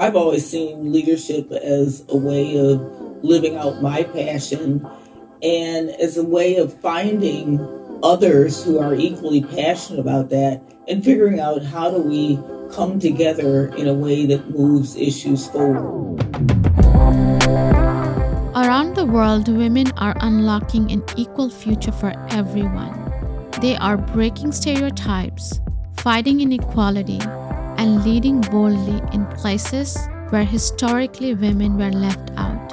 I've always seen leadership as a way of living out my passion and as a way of finding others who are equally passionate about that and figuring out how do we come together in a way that moves issues forward. Around the world, women are unlocking an equal future for everyone. They are breaking stereotypes, fighting inequality, and leading boldly in places where historically women were left out.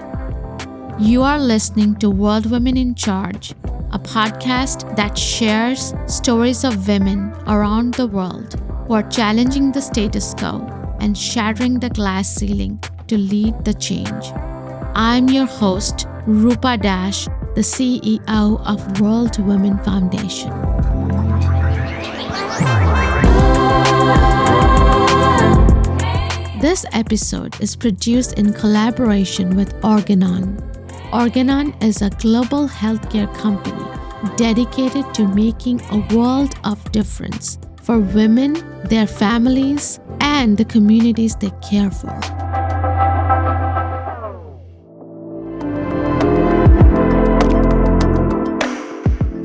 You are listening to World Women in Charge, a podcast that shares stories of women around the world who are challenging the status quo and shattering the glass ceiling to lead the change. I'm your host, Rupa Dash, the CEO of World Women Foundation. This episode is produced in collaboration with Organon. Organon is a global healthcare company dedicated to making a world of difference for women, their families, and the communities they care for.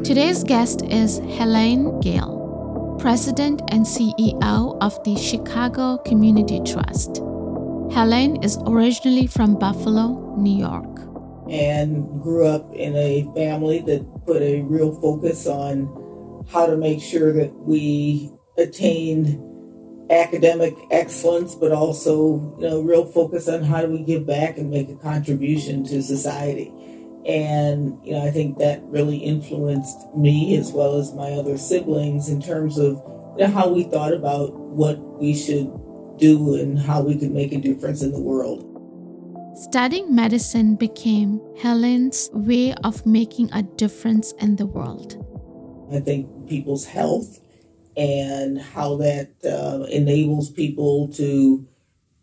Today's guest is Helene Gayle, President and CEO of the Chicago Community Trust. Helene is originally from Buffalo, New York, and grew up in a family that put a real focus on how to make sure that we attained academic excellence, but also, real focus on how do we give back and make a contribution to society. And, I think that really influenced me as well as my other siblings in terms of how we thought about what we should do and how we could make a difference in the world. Studying medicine became Helene's way of making a difference in the world. I think people's health and how that enables people to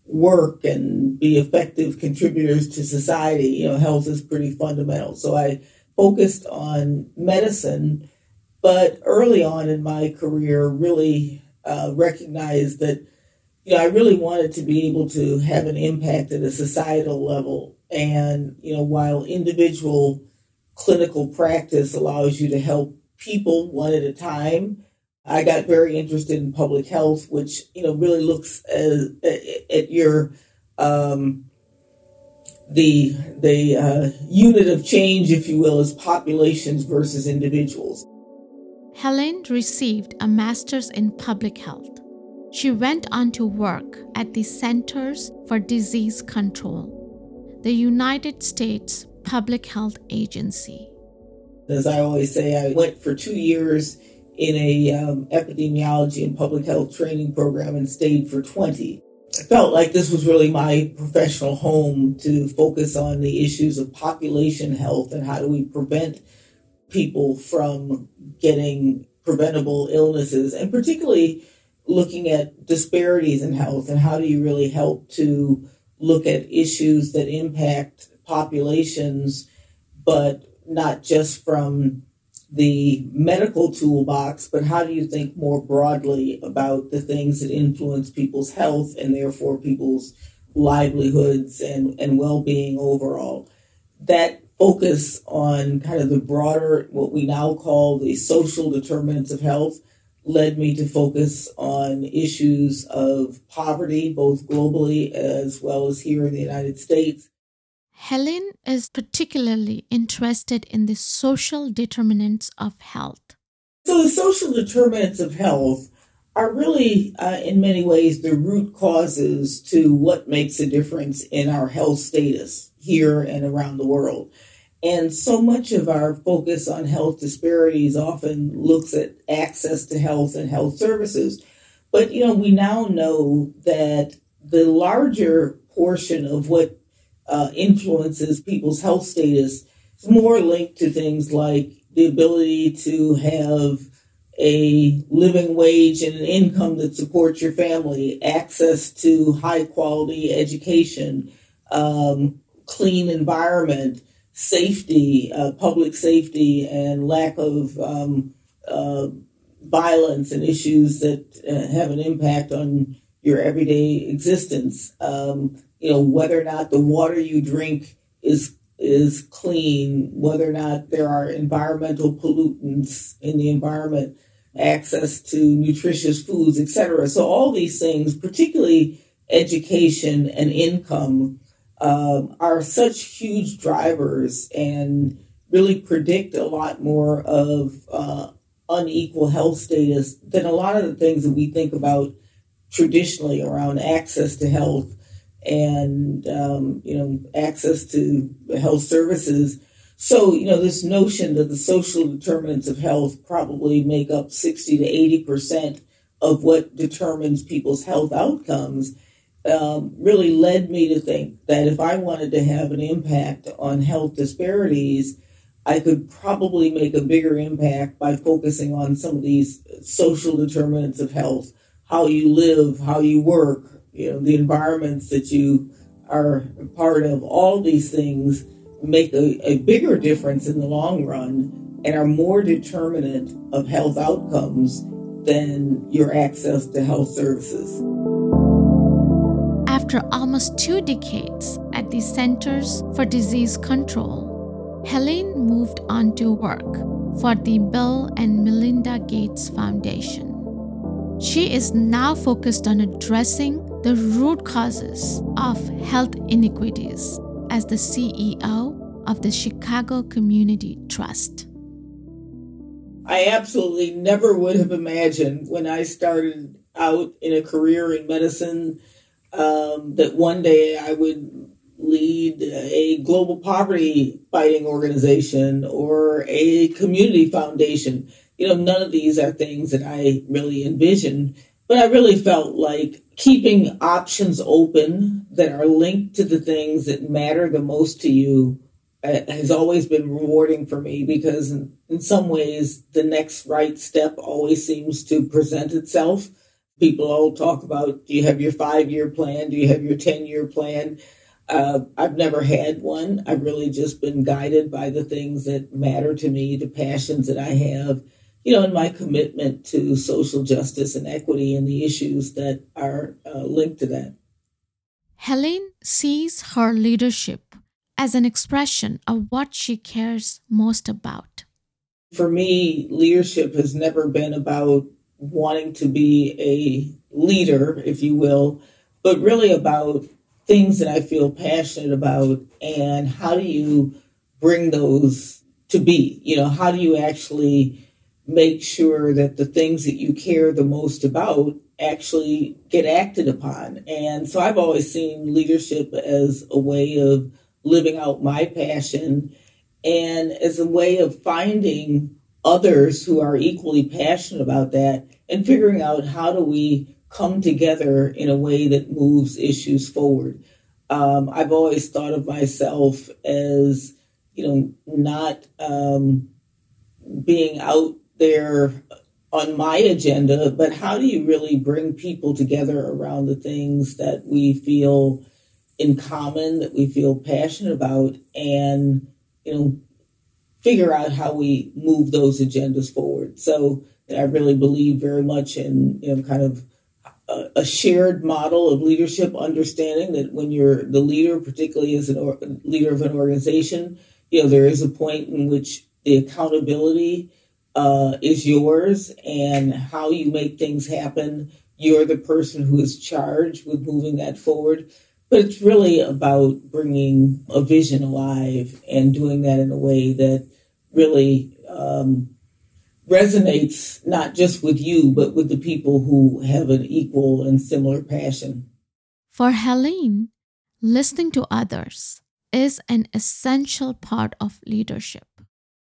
work and be effective contributors to society. Health is pretty fundamental. So I focused on medicine, but early on in my career really recognized that, I really wanted to be able to have an impact at a societal level. And, while individual clinical practice allows you to help people one at a time, I got very interested in public health, which, really looks at your, the unit of change, if you will, is populations versus individuals. Helene received a master's in public health. She went on to work at the Centers for Disease Control, the United States Public Health Agency. As I always say, I went for 2 years in a epidemiology and public health training program and stayed for 20. I felt like this was really my professional home to focus on the issues of population health and how do we prevent people from getting preventable illnesses, and particularly looking at disparities in health and how do you really help to look at issues that impact populations, but not just from the medical toolbox, but how do you think more broadly about the things that influence people's health and therefore people's livelihoods and well-being overall? That focus on kind of the broader, what we now call the social determinants of health, led me to focus on issues of poverty, both globally as well as here in the United States. Helene is particularly interested in the social determinants of health. So the social determinants of health are really, in many ways, the root causes to what makes a difference in our health status here and around the world. And so much of our focus on health disparities often looks at access to health and health services. But, we now know that the larger portion of what influences people's health status is more linked to things like the ability to have a living wage and an income that supports your family, access to high quality education, clean environment, safety, public safety, and lack of violence and issues that have an impact on your everyday existence. Whether or not the water you drink is clean, whether or not there are environmental pollutants in the environment, access to nutritious foods, etc. So all these things, particularly education and income, are such huge drivers and really predict a lot more of unequal health status than a lot of the things that we think about traditionally around access to health and, access to health services. So, this notion that the social determinants of health probably make up 60 to 80% of what determines people's health outcomes really led me to think that if I wanted to have an impact on health disparities, I could probably make a bigger impact by focusing on some of these social determinants of health, how you live, how you work, the environments that you are a part of. All these things make a bigger difference in the long run and are more determinant of health outcomes than your access to health services. After almost 2 decades at the Centers for Disease Control, Helene moved on to work for the Bill and Melinda Gates Foundation. She is now focused on addressing the root causes of health inequities as the CEO of the Chicago Community Trust. I absolutely never would have imagined when I started out in a career in medicine that one day I would lead a global poverty fighting organization or a community foundation. None of these are things that I really envisioned, but I really felt like keeping options open that are linked to the things that matter the most to you has always been rewarding for me, because in some ways, the next right step always seems to present itself. People all talk about, do you have your 5-year plan? Do you have your 10-year plan? I've never had one. I've really just been guided by the things that matter to me, the passions that I have, and my commitment to social justice and equity and the issues that are linked to that. Helene sees her leadership as an expression of what she cares most about. For me, leadership has never been about wanting to be a leader, if you will, but really about things that I feel passionate about, and how do you bring those to be? How do you actually make sure that the things that you care the most about actually get acted upon? And so I've always seen leadership as a way of living out my passion and as a way of finding others who are equally passionate about that and figuring out how do we come together in a way that moves issues forward. I've always thought of myself as, not being out there on my agenda, but how do you really bring people together around the things that we feel in common, that we feel passionate about, and, figure out how we move those agendas forward. So I really believe very much in, kind of a shared model of leadership, understanding that when you're the leader, particularly as a leader of an organization, there is a point in which the accountability is yours, and how you make things happen. You're the person who is charged with moving that forward. But it's really about bringing a vision alive and doing that in a way that really resonates not just with you, but with the people who have an equal and similar passion. For Helene, listening to others is an essential part of leadership.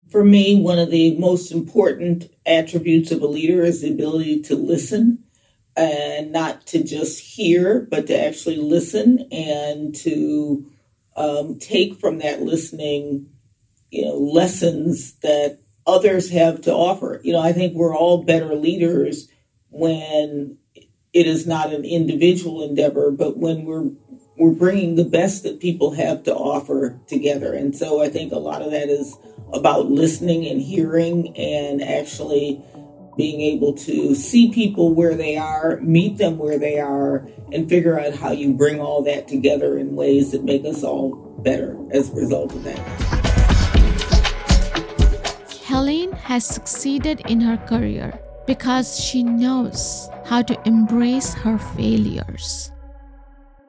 For me, one of the most important attributes of a leader is the ability to listen, and not to just hear, but to actually listen and to take from that listening, lessons that others have to offer. I think we're all better leaders when it is not an individual endeavor, but when we're bringing the best that people have to offer together. And so I think a lot of that is about listening and hearing and actually being able to see people where they are, meet them where they are, and figure out how you bring all that together in ways that make us all better as a result of that. Helene has succeeded in her career because she knows how to embrace her failures.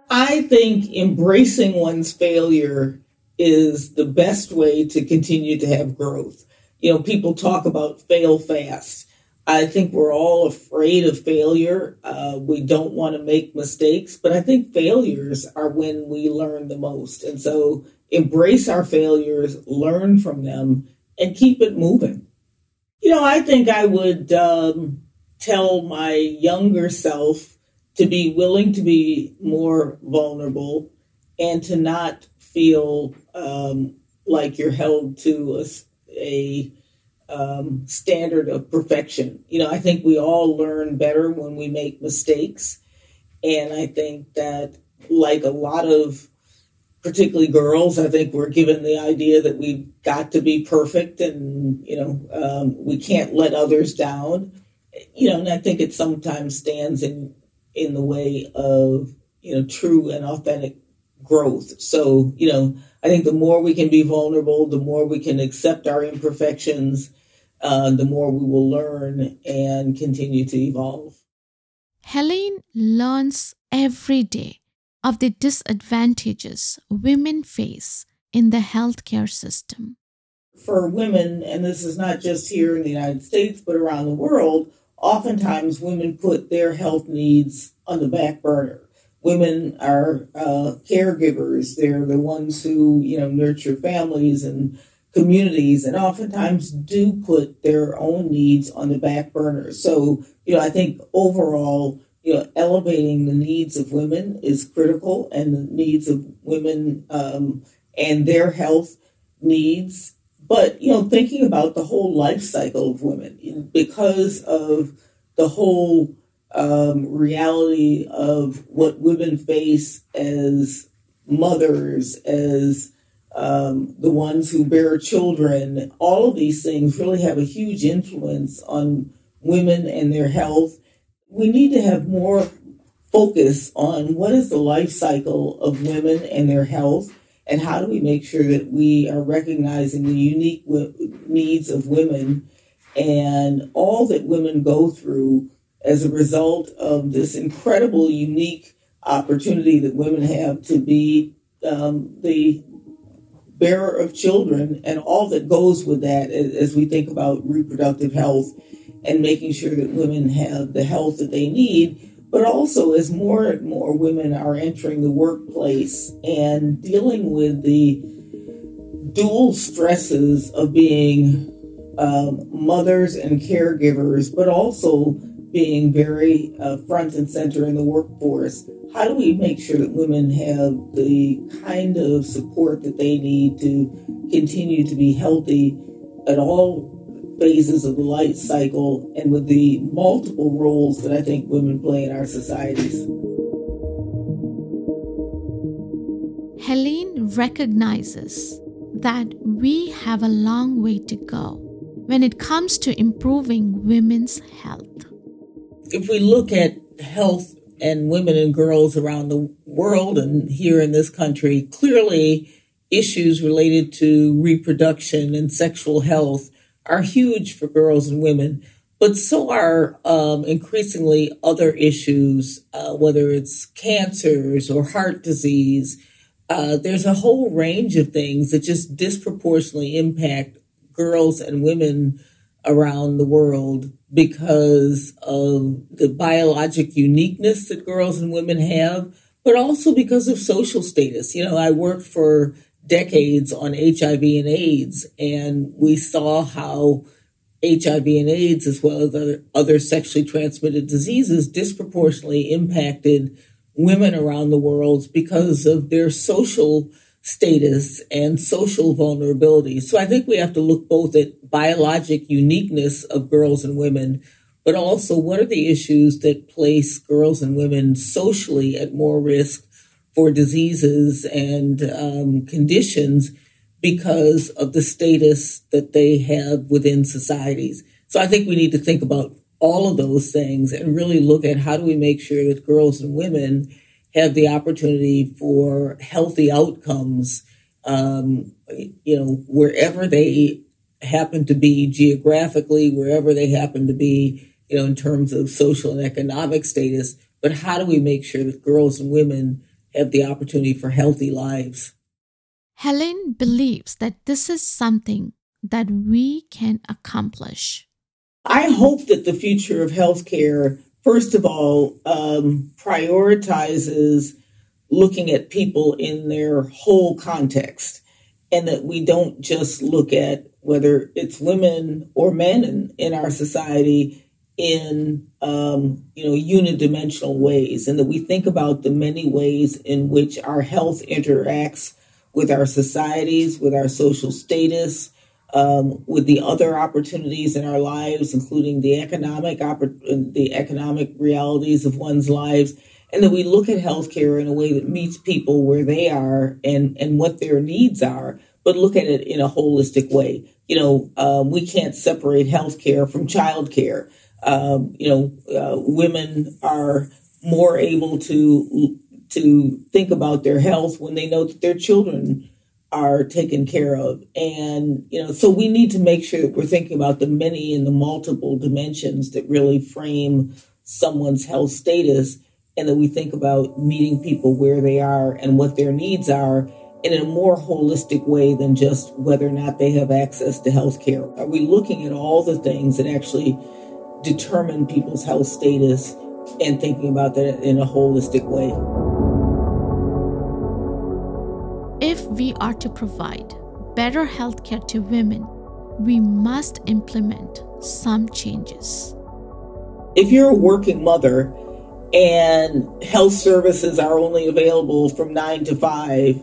I think embracing one's failure is the best way to continue to have growth. You know, people talk about fail fast. I think we're all afraid of failure. We don't want to make mistakes, but I think failures are when we learn the most. And so embrace our failures, learn from them, and keep it moving. You know, I think I would tell my younger self to be willing to be more vulnerable and to not feel like you're held to a standard of perfection. You know, I think we all learn better when we make mistakes. And I think that, like a lot of particularly girls, I think we're given the idea that we've got to be perfect and, you know, we can't let others down. You know, and I think it sometimes stands in the way of, you know, true and authentic growth. So, you know, I think the more we can be vulnerable, the more we can accept our imperfections, the more we will learn and continue to evolve. Helene learns every day of the disadvantages women face in the healthcare system. For women, and this is not just here in the United States, but around the world, oftentimes women put their health needs on the back burner. Women are caregivers. They're the ones who, you know, nurture families and communities, and oftentimes do put their own needs on the back burner. So, you know, I think overall, you know, elevating the needs of women is critical, and the needs of women and their health needs. But, you know, thinking about the whole life cycle of women, because of the whole reality of what women face as mothers, as the ones who bear children, all of these things really have a huge influence on women and their health. We need to have more focus on what is the life cycle of women and their health, and how do we make sure that we are recognizing the unique needs of women and all that women go through as a result of this incredible, unique opportunity that women have to be the bearer of children, and all that goes with that as we think about reproductive health and making sure that women have the health that they need. But also, as more and more women are entering the workplace and dealing with the dual stresses of being mothers and caregivers, but also being very front and center in the workforce, how do we make sure that women have the kind of support that they need to continue to be healthy at all phases of the life cycle and with the multiple roles that I think women play in our societies? Helene recognizes that we have a long way to go when it comes to improving women's health. If we look at health and women and girls around the world and here in this country, clearly issues related to reproduction and sexual health are huge for girls and women, but so are increasingly other issues, whether it's cancers or heart disease. There's a whole range of things that just disproportionately impact girls and women around the world because of the biologic uniqueness that girls and women have, but also because of social status. You know, I worked for decades on HIV and AIDS, and we saw how HIV and AIDS, as well as other sexually transmitted diseases, disproportionately impacted women around the world because of their social status and social vulnerability. So I think we have to look both at biologic uniqueness of girls and women, but also what are the issues that place girls and women socially at more risk for diseases and conditions because of the status that they have within societies. So I think we need to think about all of those things and really look at how do we make sure that girls and women have the opportunity for healthy outcomes, wherever they happen to be geographically, wherever they happen to be, in terms of social and economic status. But how do we make sure that girls and women have the opportunity for healthy lives? Helene believes that this is something that we can accomplish. I hope that the future of healthcare, first of all, prioritizes looking at people in their whole context, and that we don't just look at whether it's women or men in our society in, unidimensional ways, and that we think about the many ways in which our health interacts with our societies, with our social status, with the other opportunities in our lives, including the economic realities of one's lives, and that we look at healthcare in a way that meets people where they are and what their needs are, but look at it in a holistic way. We can't separate healthcare from childcare. Women are more able to think about their health when they know that their children are taken care of. And, so we need to make sure that we're thinking about the many and the multiple dimensions that really frame someone's health status, and that we think about meeting people where they are and what their needs are in a more holistic way than just whether or not they have access to health care. Are we looking at all the things that actually determine people's health status and thinking about that in a holistic way? If we are to provide better healthcare to women, we must implement some changes. If you're a working mother and health services are only available from 9 to 5,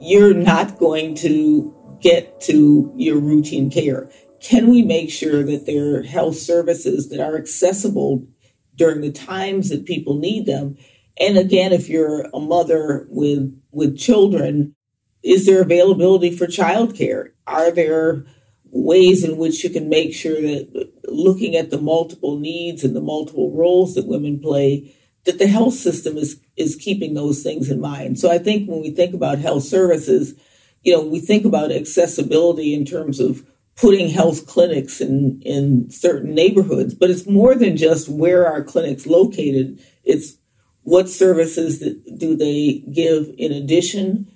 you're not going to get to your routine care. Can we make sure that there are health services that are accessible during the times that people need them? And again, if you're a mother with children, is there availability for childcare? Are there ways in which you can make sure that, looking at the multiple needs and the multiple roles that women play, that the health system is keeping those things in mind? So I think when we think about health services, we think about accessibility in terms of putting health clinics in certain neighborhoods, but it's more than just where are clinics located. It's what services do they give in addition?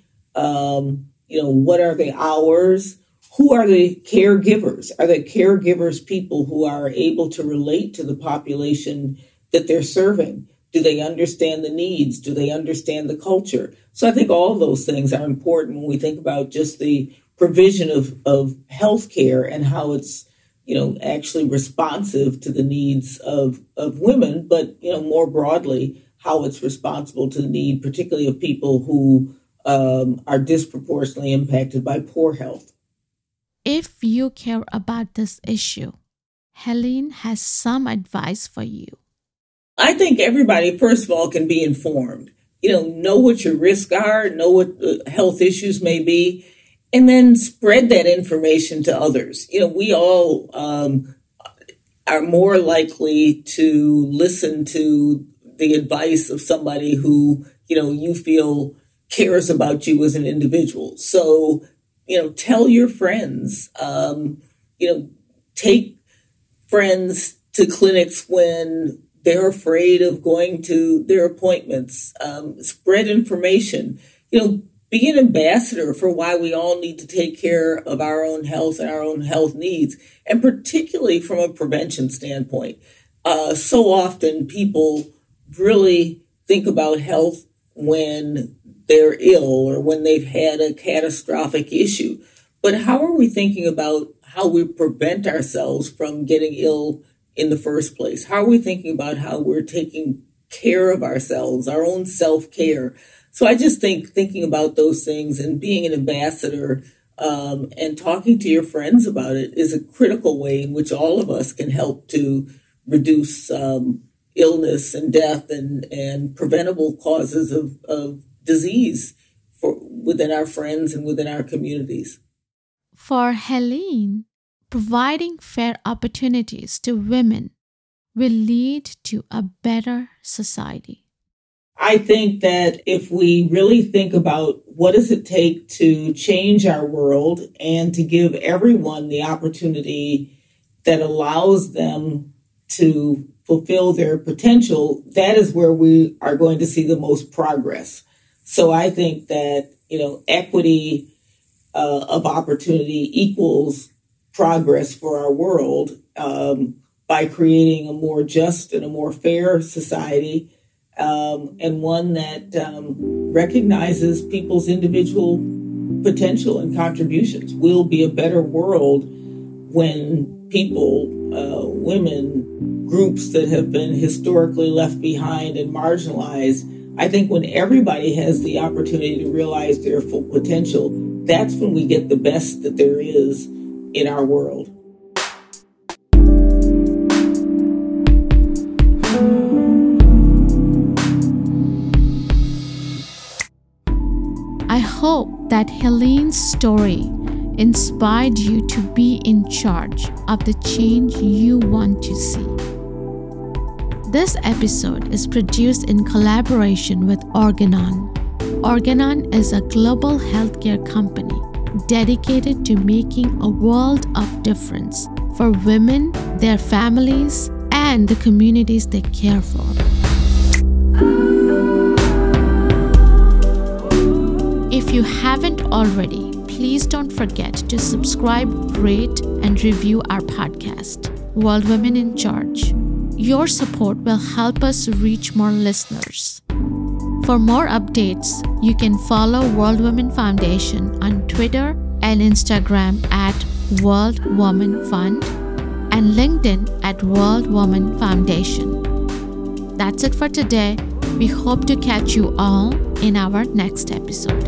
What are the hours? Who are the caregivers? Are the caregivers people who are able to relate to the population that they're serving? Do they understand the needs? Do they understand the culture? So I think all those things are important when we think about just the provision of health care and how it's, actually responsive to the needs of women, but, more broadly, how it's responsible to the need, particularly of people who are disproportionately impacted by poor health. If you care about this issue, Helene has some advice for you. I think everybody, first of all, can be informed. Know what your risks are, know what health issues may be, and then spread that information to others. We all are more likely to listen to the advice of somebody who, you feel cares about you as an individual. So, tell your friends, take friends to clinics when they're afraid of going to their appointments, spread information, be an ambassador for why we all need to take care of our own health and our own health needs, and particularly from a prevention standpoint. So often people really think about health when they're ill or when they've had a catastrophic issue. But how are we thinking about how we prevent ourselves from getting ill in the first place? How are we thinking about how we're taking care of ourselves, our own self-care? So I just think thinking about those things and being an ambassador and talking to your friends about it is a critical way in which all of us can help to reduce illness and death and preventable causes of disease within our friends and within our communities. For Helene, providing fair opportunities to women will lead to a better society. I think that if we really think about what does it take to change our world and to give everyone the opportunity that allows them to fulfill their potential, that is where we are going to see the most progress. So I think that, equity of opportunity equals progress for our world by creating a more just and a more fair society. And one that recognizes people's individual potential and contributions will be a better world when people, women, groups that have been historically left behind and marginalized, I think when everybody has the opportunity to realize their full potential, that's when we get the best that there is in our world. I hope that Helene's story inspired you to be in charge of the change you want to see. This episode is produced in collaboration with Organon. Organon is a global healthcare company dedicated to making a world of difference for women, their families, and the communities they care for. If you haven't already, please don't forget to subscribe, rate, and review our podcast, World Women in Charge. Your support will help us reach more listeners. For more updates, you can follow World Women Foundation on Twitter and Instagram at World Women Fund and LinkedIn at World Women Foundation. That's it for today. We hope to catch you all in our next episode.